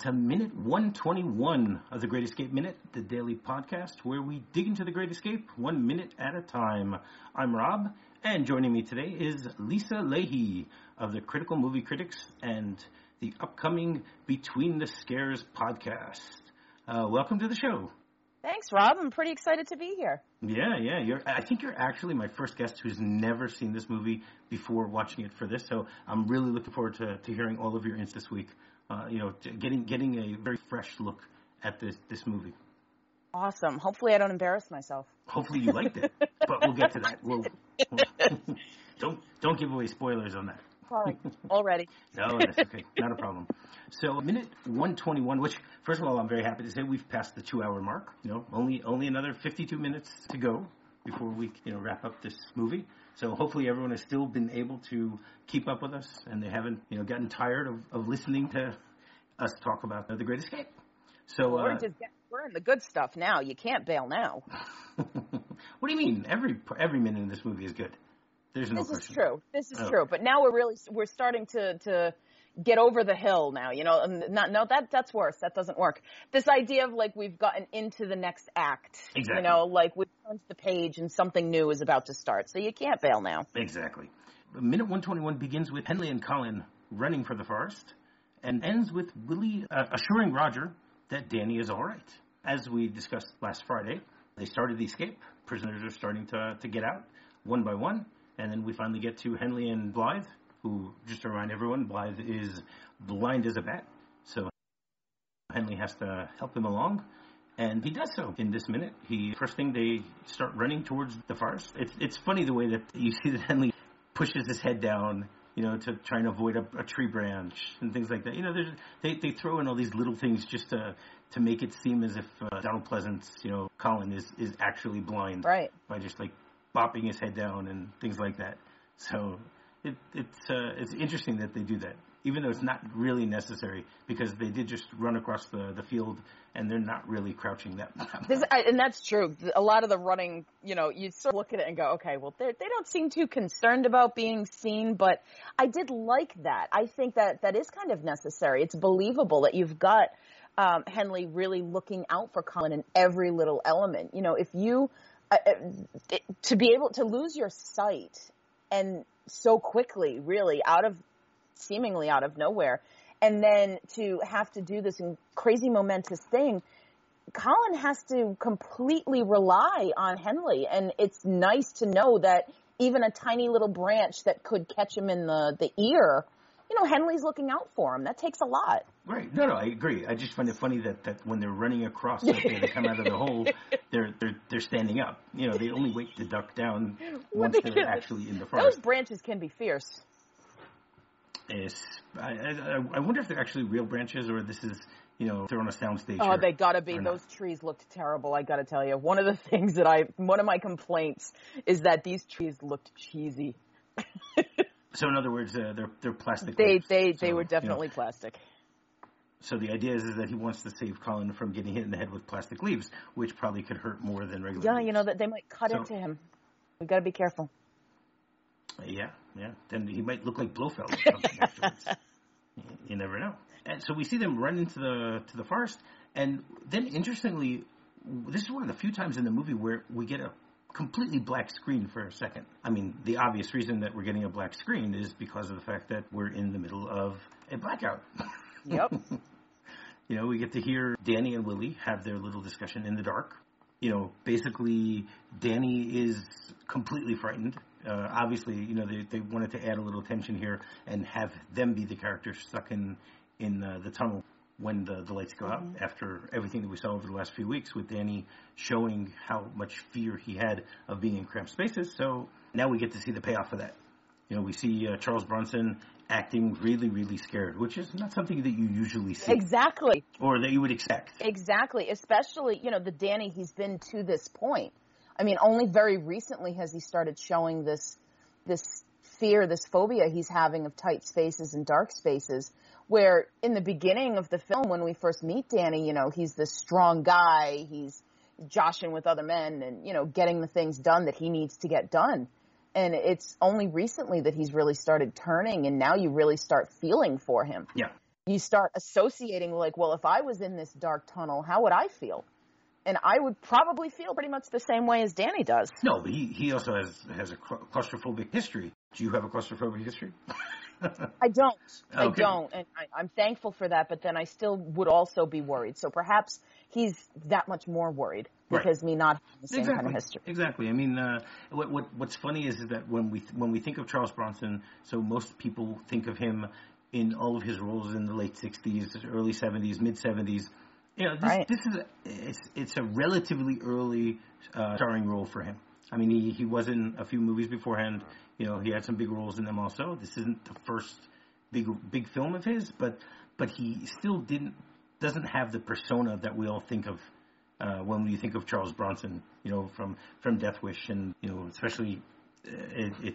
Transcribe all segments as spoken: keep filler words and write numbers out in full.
to minute one twenty-one of The Great Escape Minute, the daily podcast where we dig into The Great Escape one minute at a time. I'm Rob, and joining me today is Lisa Leahy of the Critical Movie Critics and the upcoming Between the Scares podcast. Uh, welcome to the show. Thanks, Rob. I'm pretty excited to be here. Yeah, yeah. You're, I think you're actually my first guest who's never seen this movie before watching it for this, so I'm really looking forward to, to hearing all of your ints this week. Uh, you know, getting getting a very fresh look at this, this movie. Awesome. Hopefully I don't embarrass myself. Hopefully you liked it, but we'll get to that. We'll, we'll, don't don't give away spoilers on that. Sorry, already. No, that's okay. Not a problem. So minute one twenty-one, which, first of all, I'm very happy to say we've passed the two-hour mark. You know, only only another fifty-two minutes to go before we, you know, wrap up this movie. So hopefully everyone has still been able to keep up with us and they haven't, you know, gotten tired of, of listening to us talk about The Great Escape. So we're, uh, just get, we're in the good stuff now. You can't bail now. What do you mean? Every every minute in this movie is good. There's no this question. Is true. This is oh. true. But now we're really we're starting to, to get over the hill now. You know, not no that that's worse. That doesn't work. This idea of like we've gotten into the next act. Exactly. You know, like we've turned the page and something new is about to start. So you can't bail now. Exactly. Minute one twenty-one begins with Hendley and Colin running for the forest, and ends with Willie uh, assuring Roger that Danny is all right. As we discussed last Friday, they started the escape. Prisoners are starting to to get out one by one. And then we finally get to Hendley and Blythe, who, just to remind everyone, Blythe is blind as a bat. So Hendley has to help him along, and he does so in this minute. He first thing, they start running towards the forest. It's it's funny the way that you see that Hendley pushes his head down, you know, to try and avoid a, a tree branch and things like that. You know, they they throw in all these little things just to to make it seem as if uh, Donald Pleasance, you know, Colin is, is actually blind. Right. By just, like, bopping his head down and things like that. So it, it's uh, it's interesting that they do that, even though it's not really necessary, because they did just run across the, the field and they're not really crouching that much. This, I, and that's true. A lot of the running, you know, you sort of look at it and go, okay, well, they don't seem too concerned about being seen, but I did like that. I think that that is kind of necessary. It's believable that you've got um, Hendley really looking out for Colin in every little element. You know, if you... Uh, it, to be able to lose your sight and so quickly, really out of seemingly out of nowhere, and then to have to do this crazy momentous thing, Colin has to completely rely on Hendley, and it's nice to know that even a tiny little branch that could catch him in the, the ear, you know, Henley's looking out for him. That takes a lot. Right. No, no, I agree. I just find it funny that, that when they're running across, that they, they come out of the hole, they're they're they're standing up. You know, they only wait to duck down once they're actually in the forest. Those branches can be fierce. Yes. I, I, I wonder if they're actually real branches or this is, you know, they're on a soundstage. Oh, or, they gotta be. Those trees looked terrible, I gotta tell you. One of the things that I, one of my complaints is that these trees looked cheesy. So in other words, uh, they're they're plastic. They ropes, they so, they were definitely you know. plastic. So the idea is, is that he wants to save Colin from getting hit in the head with plastic leaves, which probably could hurt more than regular. Yeah, leaves. You know that they might cut so, into him. We've got to be careful. Yeah, yeah. Then he might look like Blofeld or something afterwards. You never know. And so we see them run into the to the forest, and then interestingly, this is one of the few times in the movie where we get a completely black screen for a second. I mean, the obvious reason that we're getting a black screen is because of the fact that we're in the middle of a blackout. Yep. You know, we get to hear Danny and Willie have their little discussion in the dark. You know, basically, Danny is completely frightened. Uh, obviously, you know, they, they wanted to add a little tension here and have them be the character stuck in, in uh, the tunnel when the, the lights go out, mm-hmm. after everything that we saw over the last few weeks with Danny showing how much fear he had of being in cramped spaces. So now we get to see the payoff of that. You know, we see uh, Charles Bronson acting really, really scared, which is not something that you usually see. Exactly. Or that you would expect. Exactly. Especially, you know, the Danny he's been to this point. I mean, only very recently has he started showing this this fear, this phobia he's having of tight spaces and dark spaces, where in the beginning of the film, when we first meet Danny, you know, he's this strong guy. He's joshing with other men and, you know, getting the things done that he needs to get done. And it's only recently that he's really started turning, and now you really start feeling for him. Yeah. you start associating, like, well, if I was in this dark tunnel, how would I feel? And I would probably feel pretty much the same way as Danny does. No, but he, he also has, has a claustrophobic history. Do you have a claustrophobic history? I don't. Okay. I don't. And I, I'm thankful for that, but then I still would also be worried. So perhaps he's that much more worried because right. me not having the same exactly. kind of history. Exactly. I mean, uh, what, what what's funny is that when we when we think of Charles Bronson, so most people think of him in all of his roles in the late sixties, early seventies, mid seventies. You know, this, right. this is a, it's it's a relatively early uh, starring role for him. I mean, he, he was in a few movies beforehand. You know, he had some big roles in them also. This isn't the first big big film of his, but but he still didn't doesn't have the persona that we all think of uh, when we think of Charles Bronson. You know, from from Death Wish, and you know, especially uh, it, it.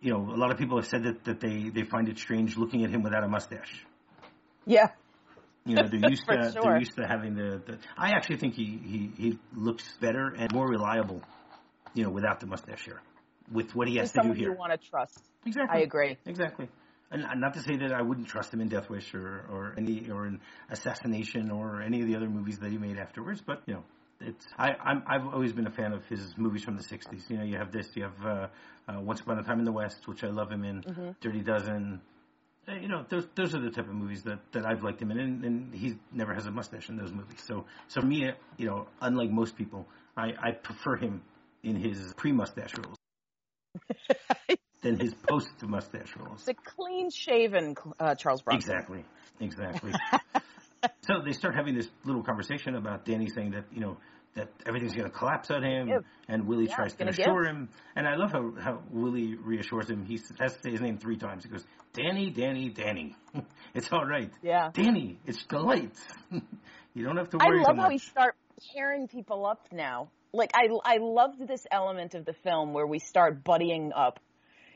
You know, a lot of people have said that that they they find it strange looking at him without a mustache. Yeah. You know, they're used to sure. they're used to having the, the. I actually think he, he he looks better and more reliable, you know, without the mustache here, with what he has to do here. You want to trust. Exactly. I agree. Exactly. And not to say that I wouldn't trust him in Death Wish or or any or in Assassination or any of the other movies that he made afterwards, but you know, it's I I'm, I've always been a fan of his movies from the sixties. You know, you have this, you have uh, uh, Once Upon a Time in the West, which I love him in, mm-hmm. Dirty Dozen. You know, those those are the type of movies that, that I've liked him in, and, and he never has a mustache in those movies. So, so for me, you know, unlike most people, I, I prefer him in his pre-mustache roles than his post-mustache roles. The clean-shaven uh, Charles Bronson. Exactly, exactly. So they start having this little conversation about Danny saying that, you know, that everything's going to collapse on him, give. and Willie yeah, tries to assure give. him. And I love how, how Willie reassures him. He has to say his name three times. He goes, Danny, Danny, Danny. It's all right. Yeah. Danny, it's the lights. You don't have to worry so much. I love how we start pairing people up now. Like, I, I loved this element of the film where we start buddying up.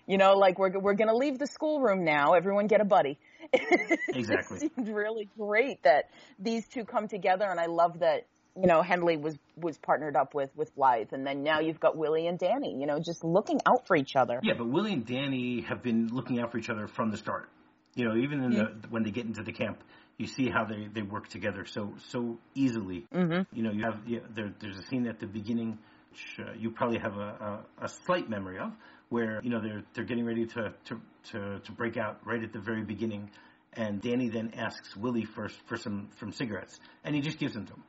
You know, like, we're, we're going to leave the schoolroom now. Everyone get a buddy. Exactly. It seemed really great that these two come together, and I love that. You know, Hendley was, was partnered up with, with Blythe, and then now you've got Willie and Danny, you know, just looking out for each other. Yeah, but Willie and Danny have been looking out for each other from the start. You know, even in mm-hmm. the, when they get into the camp, you see how they, they work together so so easily. Mm-hmm. You know, you have you, there, there's a scene at the beginning, which uh, you probably have a, a, a slight memory of, where, you know, they're they're getting ready to, to, to, to break out right at the very beginning, and Danny then asks Willie for, for some, some cigarettes, and he just gives them to him.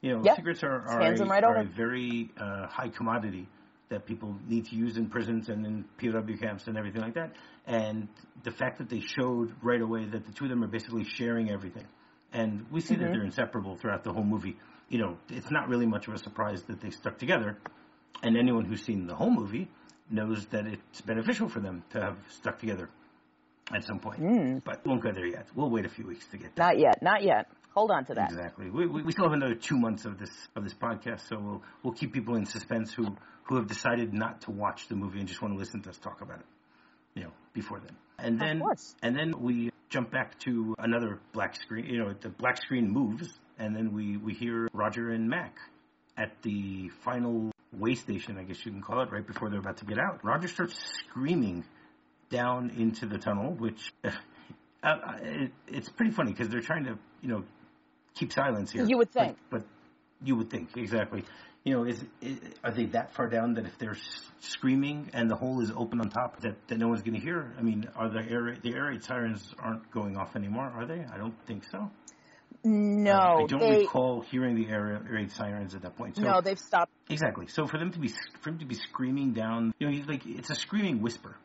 You know, yep. cigarettes are, are, a, right are a very uh, high commodity that people need to use in prisons and in P O W camps and everything like that. And the fact that they showed right away that the two of them are basically sharing everything. And we see mm-hmm. that they're inseparable throughout the whole movie. You know, it's not really much of a surprise that they stuck together. And anyone who's seen the whole movie knows that it's beneficial for them to have stuck together at some point. Mm. But we won't go there yet. We'll wait a few weeks to get there. Not yet. Not yet. Hold on to that. Exactly. We, we we still have another two months of this of this podcast, so we'll we'll keep people in suspense who, who have decided not to watch the movie and just want to listen to us talk about it, you know, before then. And then, of course. And then we jump back to another black screen. You know, the black screen moves, and then we, we hear Roger and Mac at the final way station, I guess you can call it, right before they're about to get out. Roger starts screaming down into the tunnel, which uh, it, it's pretty funny because they're trying to, you know, keep silence here. You would think. But, but you would think, exactly. You know, is, is are they that far down that if they're screaming and the hole is open on top that, that no one's going to hear? I mean, are the air raid, the air raid sirens aren't going off anymore, are they? I don't think so. No. Uh, I don't they, recall hearing the air raid sirens at that point. So, no, they've stopped. Exactly. So for them to be for him to be screaming down, you know, he's like it's a screaming whisper.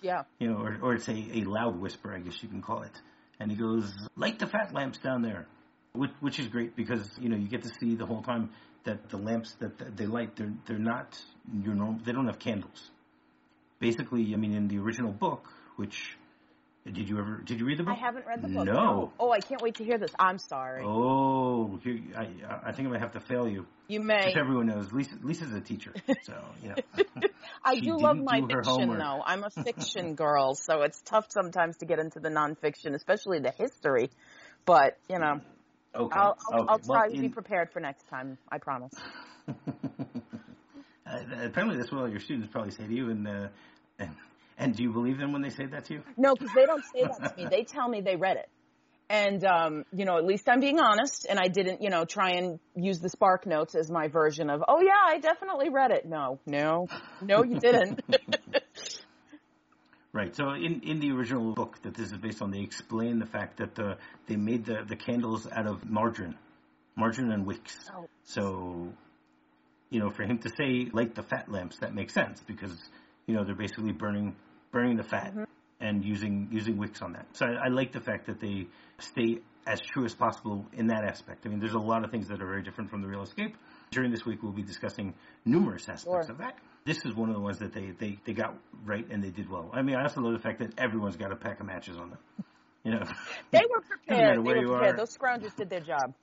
Yeah. You know, or, or it's a, a loud whisper, I guess you can call it. And he goes, light the fat lamps down there, which, which is great because, you know, you get to see the whole time that the lamps that they light, they're, they're not your normal, they don't have candles. Basically, I mean, in the original book, which, did you ever, did you read the book? I haven't read the book. No. no. Oh, I can't wait to hear this. I'm sorry. Oh, here, I, I think I'm going to have to fail you. You may. Just everyone knows, Lisa, Lisa's a teacher, so, you know. I do love my do fiction, though. I'm a fiction girl, so it's tough sometimes to get into the nonfiction, especially the history. But, you know, okay. I'll, I'll, okay. I'll try well, to in... be prepared for next time, I promise. uh, apparently that's what all your students probably say to you, and, uh, and, And do you believe them when they say that to you? No, because they don't say that to me. They tell me they read it. And, um, you know, at least I'm being honest. And I didn't, you know, try and use the Spark Notes as my version of, oh, yeah, I definitely read it. No, no, no, you didn't. Right. So in, in the original book that this is based on, they explain the fact that the, they made the, the candles out of margarine, margarine and wicks. Oh. So, you know, for him to say light the fat lamps, that makes sense because, you know, they're basically burning burning the fat mm-hmm. and using using wicks on that. So I, I like the fact that they stay as true as possible in that aspect. I mean, there's a lot of things that are very different from The Real Escape. During this week, we'll be discussing numerous aspects sure. of that. This is one of the ones that they, they, they got right and they did well. I mean, I also love the fact that everyone's got a pack of matches on them. You know, they were prepared. No matter where they were prepared. You are. Those scroungers did their job.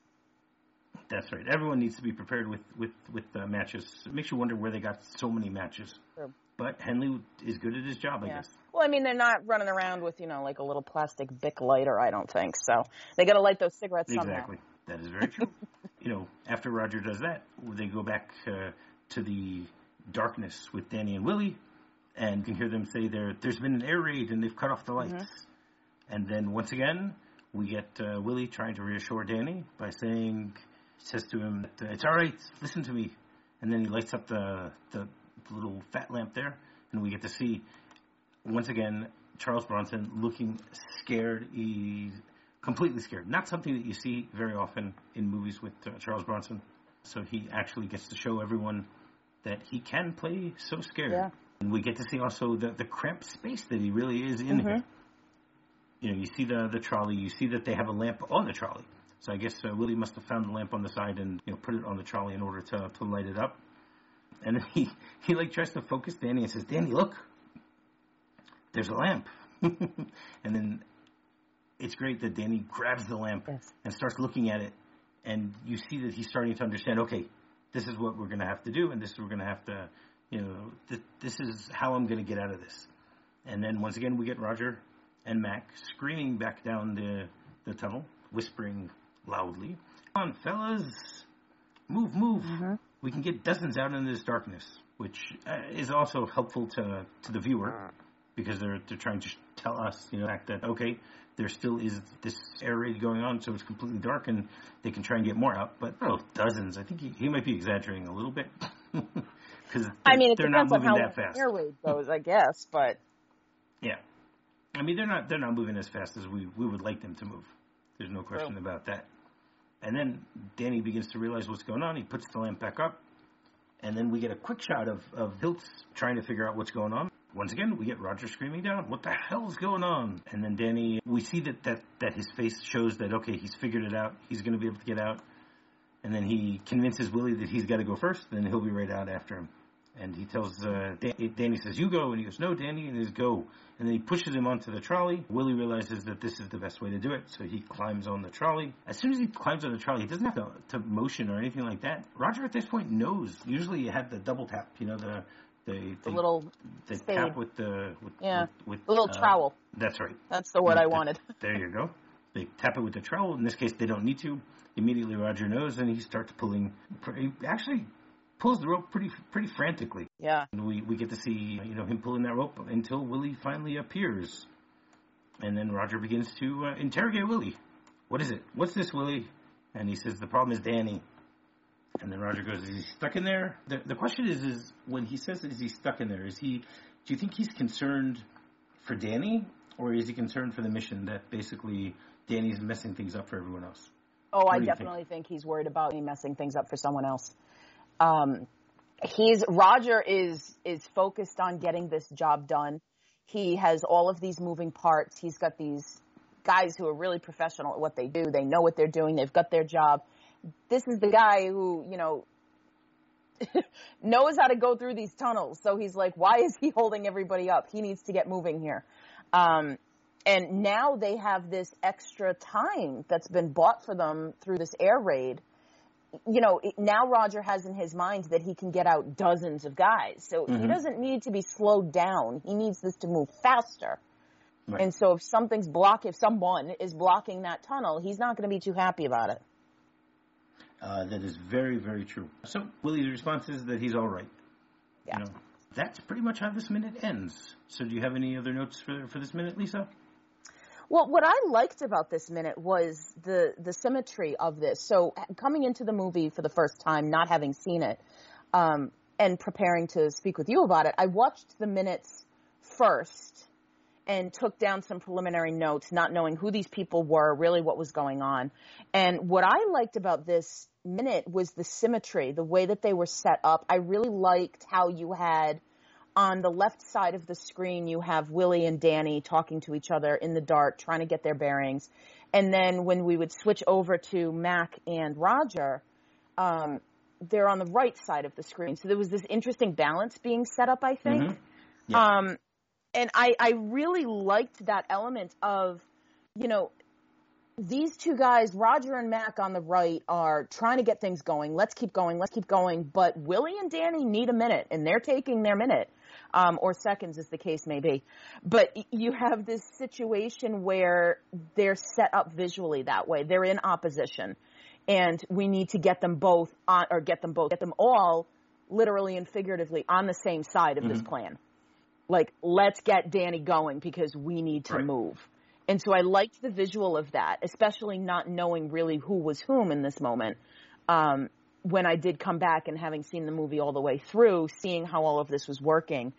That's right. Everyone needs to be prepared with, with, with uh, matches. It makes you wonder where they got so many matches. True. But Hendley is good at his job, I yeah. guess. Well, I mean, they're not running around with, you know, like a little plastic Bic lighter, I don't think. So they got to light those cigarettes exactly. somehow. Exactly. That is very true. You know, after Roger does that, they go back uh, to the darkness with Danny and Willie, and you can hear them say there, there's been an air raid and they've cut off the lights. Mm-hmm. And then once again, we get uh, Willie trying to reassure Danny by saying, says to him, it's all right, listen to me. And then he lights up the, the little fat lamp there, and we get to see, once again, Charles Bronson looking scared. He's completely scared. Not something that you see very often in movies with uh, Charles Bronson. So he actually gets to show everyone that he can play so scared. Yeah. And we get to see also the, the cramped space that he really is in mm-hmm. here. You know, you see the, the trolley, you see that they have a lamp on the trolley. So I guess uh, Willie must have found the lamp on the side and, you know, put it on the trolley in order to to light it up. And then he, he like, tries to focus Danny and says, Danny, look, there's a lamp. And then it's great that Danny grabs the lamp yes. and starts looking at it. And you see that he's starting to understand, okay, this is what we're going to have to do, and this is we're going to have to, you know, th- this is how I'm going to get out of this. And then once again, we get Roger and Mac screaming back down the, the tunnel, whispering loudly, come on, fellas, move, move. Mm-hmm. We can get dozens out into this darkness, which uh, is also helpful to to the viewer because they're they're trying to tell us, you know, the fact that, okay, there still is this air raid going on, so it's completely dark, and they can try and get more out. But, oh, dozens. I think he, he might be exaggerating a little bit because I mean, it they're not moving that fast. Air raid goes, I guess, but yeah, I mean, they're not they're not moving as fast as we we would like them to move. There's no question True. About that. And then Danny begins to realize what's going on. He puts the lamp back up, and then we get a quick shot of, of Hiltz trying to figure out what's going on. Once again, we get Roger screaming down, what the hell's going on? And then Danny, we see that, that, that his face shows that, okay, he's figured it out. He's going to be able to get out. And then he convinces Willie that he's got to go first, then he'll be right out after him. And he tells uh, Dan- Danny, says, you go. And he goes, no, Danny. And he says, go. And then he pushes him onto the trolley. Willie realizes that this is the best way to do it, so he climbs on the trolley. As soon as he climbs on the trolley, he doesn't have to, to motion or anything like that. Roger, at this point, knows. Usually you have the double tap, you know, the the, the, the little the spade. Tap with the... With, yeah, with, with, the little uh, trowel. That's right. That's the word and I the, wanted. There you go. They tap it with the trowel. In this case, they don't need to. Immediately, Roger knows, and he starts pulling... He actually... pulls the rope pretty pretty frantically. Yeah. And we, we get to see, you know, him pulling that rope until Willie finally appears. And then Roger begins to uh, interrogate Willie. What is it? What's this, Willie? And he says, the problem is Danny. And then Roger goes, is he stuck in there? The, the question is, is when he says, is he stuck in there? Is he, do you think he's concerned for Danny? Or is he concerned for the mission that basically Danny's messing things up for everyone else? Oh, what I definitely think? think he's worried about me messing things up for someone else. Um, he's Roger is, is focused on getting this job done. He has all of these moving parts. He's got these guys who are really professional at what they do. They know what they're doing. They've got their job. This is the guy who, you know, knows how to go through these tunnels. So he's like, why is he holding everybody up? He needs to get moving here. Um, and now they have this extra time that's been bought for them through this air raid. You know, now Roger has in his mind that he can get out dozens of guys. So mm-hmm. he doesn't need to be slowed down. He needs this to move faster. Right. And so if something's block, if someone is blocking that tunnel, he's not going to be too happy about it. Uh, that is very, very true. So Willie's response is that he's all right. Yeah. You know, that's pretty much how this minute ends. So do you have any other notes for, for this minute, Lisa? Well, what I liked about this minute was the, the symmetry of this. So coming into the movie for the first time, not having seen it, um, and preparing to speak with you about it, I watched the minutes first and took down some preliminary notes, not knowing who these people were, really what was going on. And what I liked about this minute was the symmetry, the way that they were set up. I really liked how you had, on the left side of the screen, you have Willie and Danny talking to each other in the dark, trying to get their bearings. And then when we would switch over to Mac and Roger, um, they're on the right side of the screen. So there was this interesting balance being set up, I think. Mm-hmm. Yeah. Um, and I, I really liked that element of, you know, these two guys, Roger and Mac on the right, are trying to get things going. Let's keep going. Let's keep going. But Willie and Danny need a minute, and they're taking their minute. Um, or seconds, as the case may be. But you have this situation where they're set up visually that way. They're in opposition, and we need to get them both on, or get them both, get them all, literally and figuratively, on the same side of mm-hmm. this plan. Like, let's get Danny going because we need to right. move. And so I liked the visual of that, especially not knowing really who was whom in this moment. Um, when I did come back and having seen the movie all the way through, seeing how all of this was working,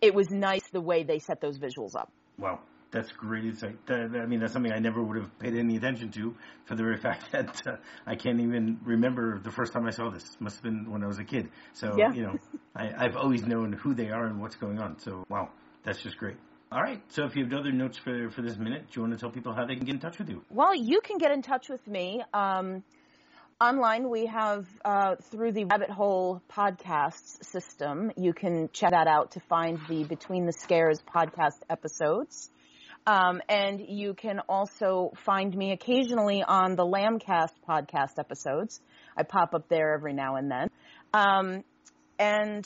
it was nice the way they set those visuals up. Wow. That's great. It's like, I mean, that's something I never would have paid any attention to, for the very fact that uh, I can't even remember the first time I saw this. Must have been when I was a kid. So, yeah. you know, I, I've always known who they are and what's going on. So, wow, that's just great. All right. So if you have other notes for, for this minute, do you want to tell people how they can get in touch with you? Well, you can get in touch with me. Um, Online, we have, uh, through the Rabbit Hole podcast system, you can check that out to find the Between the Scares podcast episodes. Um, and you can also find me occasionally on the LambCast podcast episodes. I pop up there every now and then. Um, and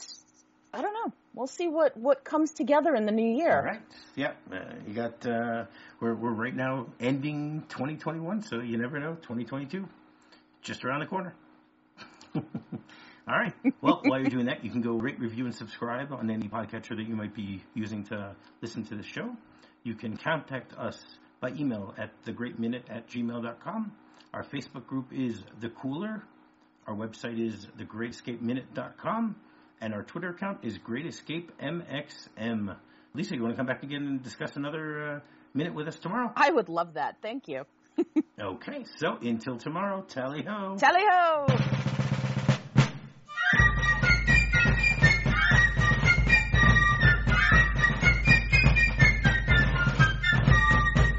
I don't know. We'll see what, what comes together in the new year. All right. Yeah. Uh, you got, uh, we're, we're right now ending twenty twenty-one, so you never know. twenty twenty-two. Just around the corner. All right. Well, while you're doing that, you can go rate, review, and subscribe on any podcatcher that you might be using to listen to the show. You can contact us by email at thegreatminute at gmail dot com. Our Facebook group is The Cooler. Our website is the great escape minute dot com. And our Twitter account is Great Escape M X M. Lisa, you want to come back again and discuss another uh, minute with us tomorrow? I would love that. Thank you. Okay, so until tomorrow, tally ho. Tally ho.